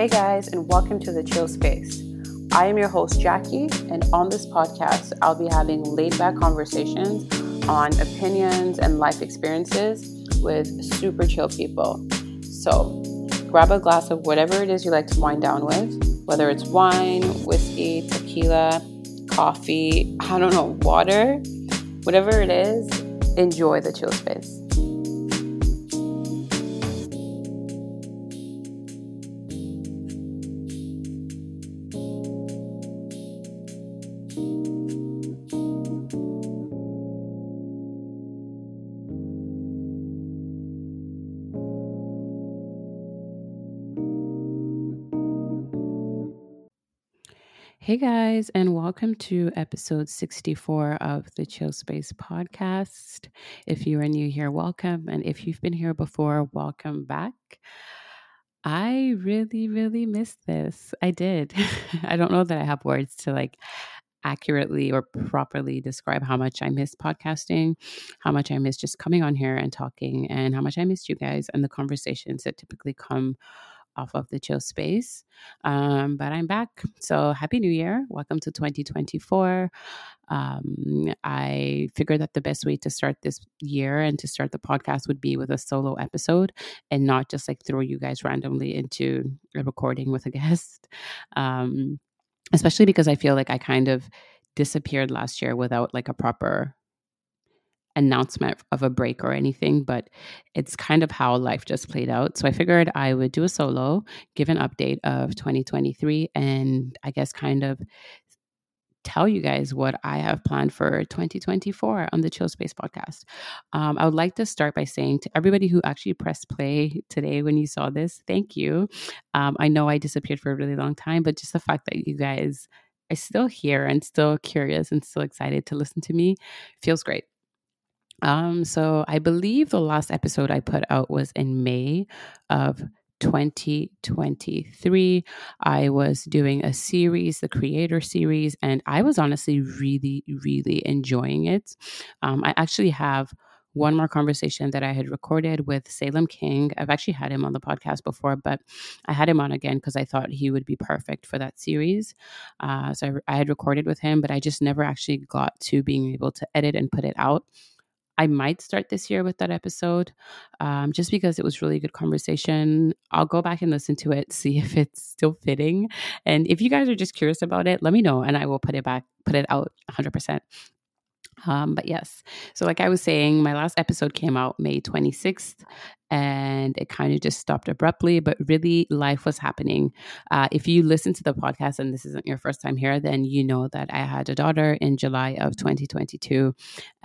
Hey guys, and welcome to the Chill Space. I am your host, Jackie, and on this podcast, I'll be having laid-back conversations on opinions and life experiences with super chill people. So grab a glass of whatever it is you like to wind down with, whether it's wine, whiskey, tequila, coffee, I don't know, water, whatever it is, enjoy the Chill Space. Hey guys, and welcome to episode 64 of the Chill Space podcast. If you are new here, welcome. And if you've been here before, welcome back. I really missed this. I did. I don't know that I have words to accurately or properly describe how much I miss podcasting, how much I miss just coming on here and talking, and how much I missed you guys and the conversations that typically come off of the Chill Space. But I'm back. So happy new year. Welcome to 2024. I figured that the best way to start this year and to start the podcast would be with a solo episode and not just throw you guys randomly into a recording with a guest. Especially because I feel like I kind of disappeared last year without a proper announcement of a break or anything, but it's kind of how life just played out. So I figured I would do a solo, give an update of 2023, and I guess kind of tell you guys what I have planned for 2024 on the Chill Space podcast. I would like to start by saying to everybody who actually pressed play today when you saw this, thank you. I know I disappeared for a really long time, but just the fact that you guys are still here and still curious and still excited to listen to me feels great. So I believe the last episode I put out was in May of 2023. I was doing a series, the creator series, and I was honestly really enjoying it. I actually have one more conversation that I had recorded with Salem King. I've actually had him on the podcast before, but I had him on again because I thought he would be perfect for that series. So I had recorded with him, but I just never actually got to being able to edit and put it out. I might start this year with that episode just because it was really good conversation. I'll go back and listen to it, see if it's still fitting. And if you guys are just curious about it, let me know and I will put it out 100%. But yes, so like I was saying, my last episode came out May 26th and it kind of just stopped abruptly, but really life was happening. If you listen to the podcast and this isn't your first time here, then you know that I had a daughter in July of 2022.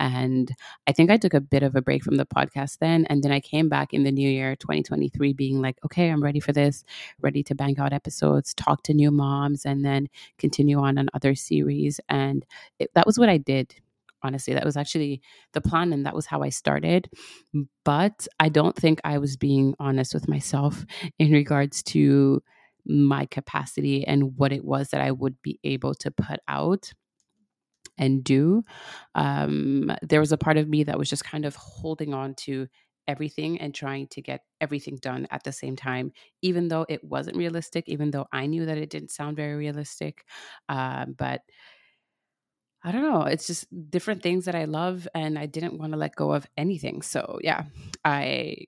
And I think I took a bit of a break from the podcast then. And then I came back in the new year, 2023, being like, okay, I'm ready for this, ready to bang out episodes, talk to new moms, and then continue on another series. And that was what I did. Honestly, that was actually the plan and that was how I started. But I don't think I was being honest with myself in regards to my capacity and what it was that I would be able to put out and do. There was a part of me that was just kind of holding on to everything and trying to get everything done at the same time, even though it wasn't realistic, even though I knew that it didn't sound very realistic. But I don't know. It's just different things that I love and I didn't want to let go of anything. So yeah, I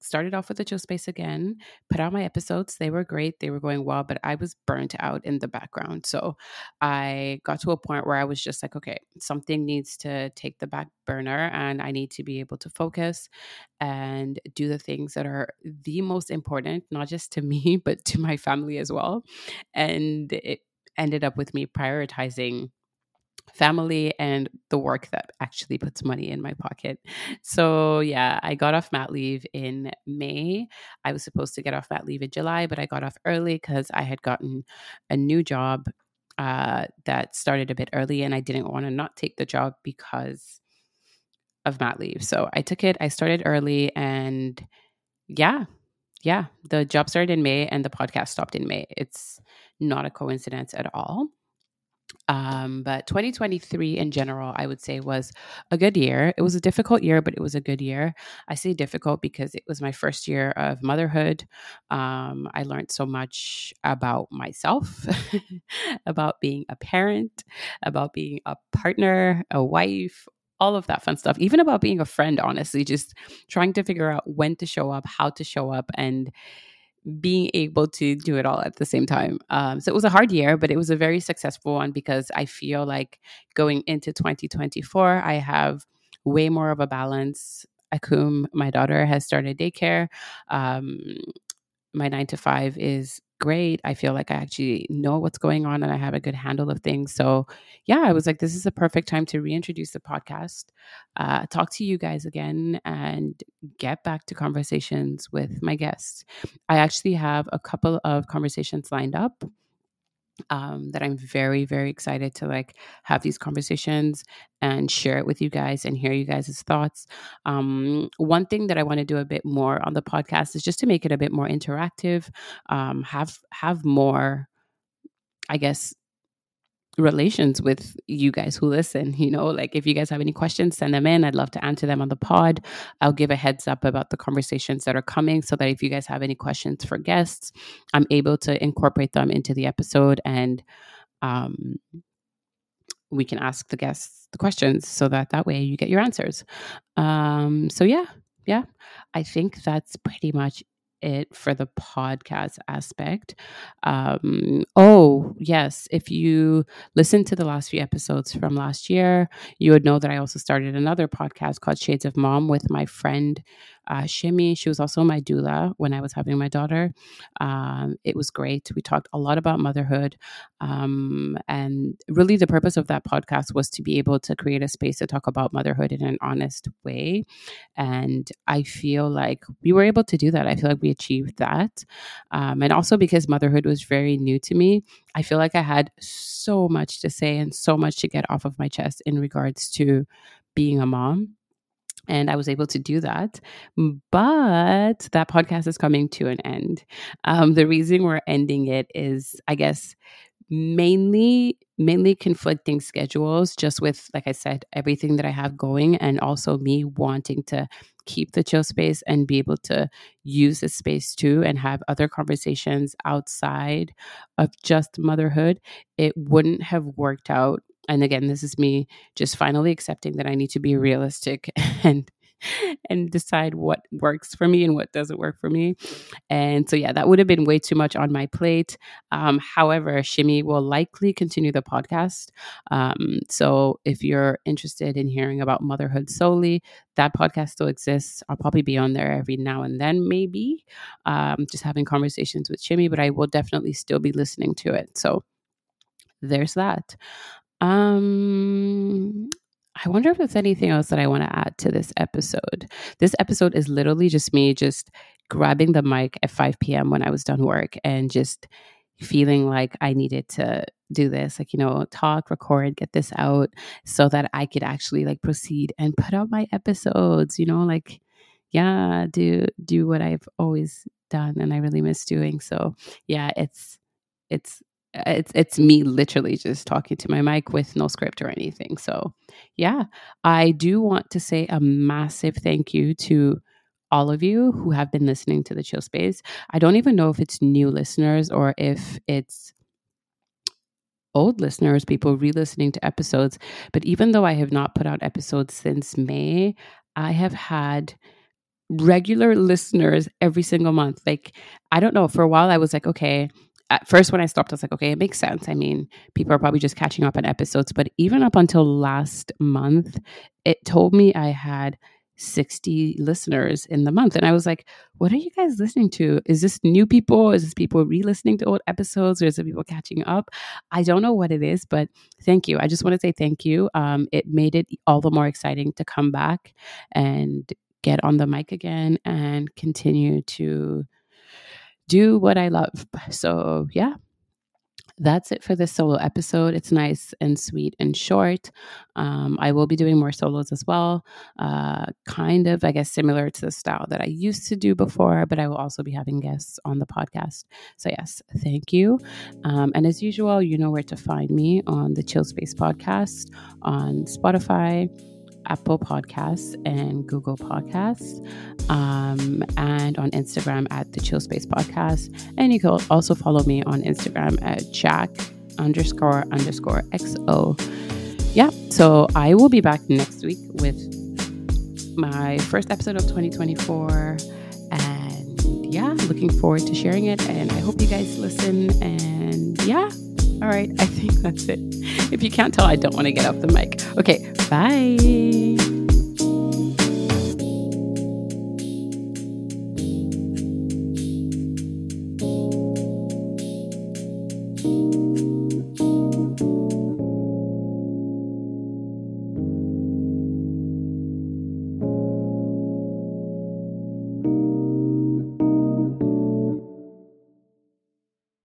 started off with the Chill Space again, put out my episodes. They were great. They were going well, but I was burnt out in the background. So I got to a point where I was just like, okay, something needs to take the back burner and I need to be able to focus and do the things that are the most important, not just to me, but to my family as well. And it ended up with me prioritizing family and the work that actually puts money in my pocket. So yeah, I got off mat leave in May. I was supposed to get off mat leave in July, but I got off early because I had gotten a new job that started a bit early and I didn't want to not take the job because of mat leave. So I took it, I started early, and yeah, the job started in May and the podcast stopped in May. It's not a coincidence at all. But 2023 in general, I would say was a good year. It was a difficult year, but it was a good year. I say difficult because it was my first year of motherhood. I learned so much about myself, about being a parent, about being a partner, a wife, all of that fun stuff, even about being a friend, honestly, just trying to figure out when to show up, how to show up, and being able to do it all at the same time. So it was a hard year, but it was a very successful one because I feel like going into 2024, I have way more of a balance. Akum, my daughter, has started daycare. My 9-to-5 is great. I feel like I actually know what's going on and I have a good handle of things. So yeah, I was like, this is the perfect time to reintroduce the podcast, talk to you guys again, and get back to conversations with my guests. I actually have a couple of conversations lined up that I'm very, very excited to like have these conversations and share it with you guys and hear you guys' thoughts. One thing that I want to do a bit more on the podcast is just to make it a bit more interactive, have more, I guess, relations with you guys who listen, you know, like if you guys have any questions, send them in. I'd love to answer them on the pod. I'll give a heads up about the conversations that are coming so that if you guys have any questions for guests, I'm able to incorporate them into the episode and we can ask the guests the questions so that way you get your answers. So I think that's pretty much it for the podcast aspect. Yes, if you listened to the last few episodes from last year, you would know that I also started another podcast called Shades of Mom with my friend Shimmy. She was also my doula when I was having my daughter. It was great. We talked a lot about motherhood. And really the purpose of that podcast was to be able to create a space to talk about motherhood in an honest way. And I feel like we were able to do that. I feel like we achieved that. And also because motherhood was very new to me, I feel like I had so much to say and so much to get off of my chest in regards to being a mom. And I was able to do that. But that podcast is coming to an end. The reason we're ending it is, I guess, mainly conflicting schedules, just with, like I said, everything that I have going and also me wanting to keep the chill space and be able to use the space too and have other conversations outside of just motherhood. It wouldn't have worked out. And again, this is me just finally accepting that I need to be realistic and decide what works for me and what doesn't work for me. And so, yeah, that would have been way too much on my plate. However, Shimmy will likely continue the podcast. So if you're interested in hearing about motherhood solely, that podcast still exists. I'll probably be on there every now and then, maybe, just having conversations with Shimmy, but I will definitely still be listening to it. So there's that. I wonder if there's anything else that I want to add to this episode. This episode is literally just me just grabbing the mic at 5 p.m. when I was done work and just feeling like I needed to do this, like, you know, talk, record, get this out so that I could actually like proceed and put out my episodes, you know, like, yeah, do what I've always done and I really miss doing. So yeah, it's me literally just talking to my mic with no script or anything. So yeah, I do want to say a massive thank you to all of you who have been listening to the Chill Space. I don't even know if it's new listeners or if it's old listeners, people re-listening to episodes. But even though I have not put out episodes since May, I have had regular listeners every single month. Like, I don't know, for a while I was like, okay. At first, when I stopped, I was like, okay, it makes sense. I mean, people are probably just catching up on episodes. But even up until last month, it told me I had 60 listeners in the month. And I was like, what are you guys listening to? Is this new people? Is this people re-listening to old episodes? Or is it people catching up? I don't know what it is, but thank you. I just want to say thank you. It made it all the more exciting to come back and get on the mic again and continue to do what I love. So yeah, that's it for this solo episode. It's nice and sweet and short. I will be doing more solos as well, kind of, I guess, similar to the style that I used to do before, but I will also be having guests on the podcast. So yes, thank you. And as usual, you know where to find me on the Chill Space podcast on Spotify, Apple Podcasts, and Google Podcasts, and on Instagram at the Chill Space Podcast. And you can also follow me on Instagram at Jack__XO. Yeah, so I will be back next week with my first episode of 2024. And yeah, looking forward to sharing it. And I hope you guys listen. And yeah, all right, I think that's it. If you can't tell, I don't want to get off the mic. Okay, bye.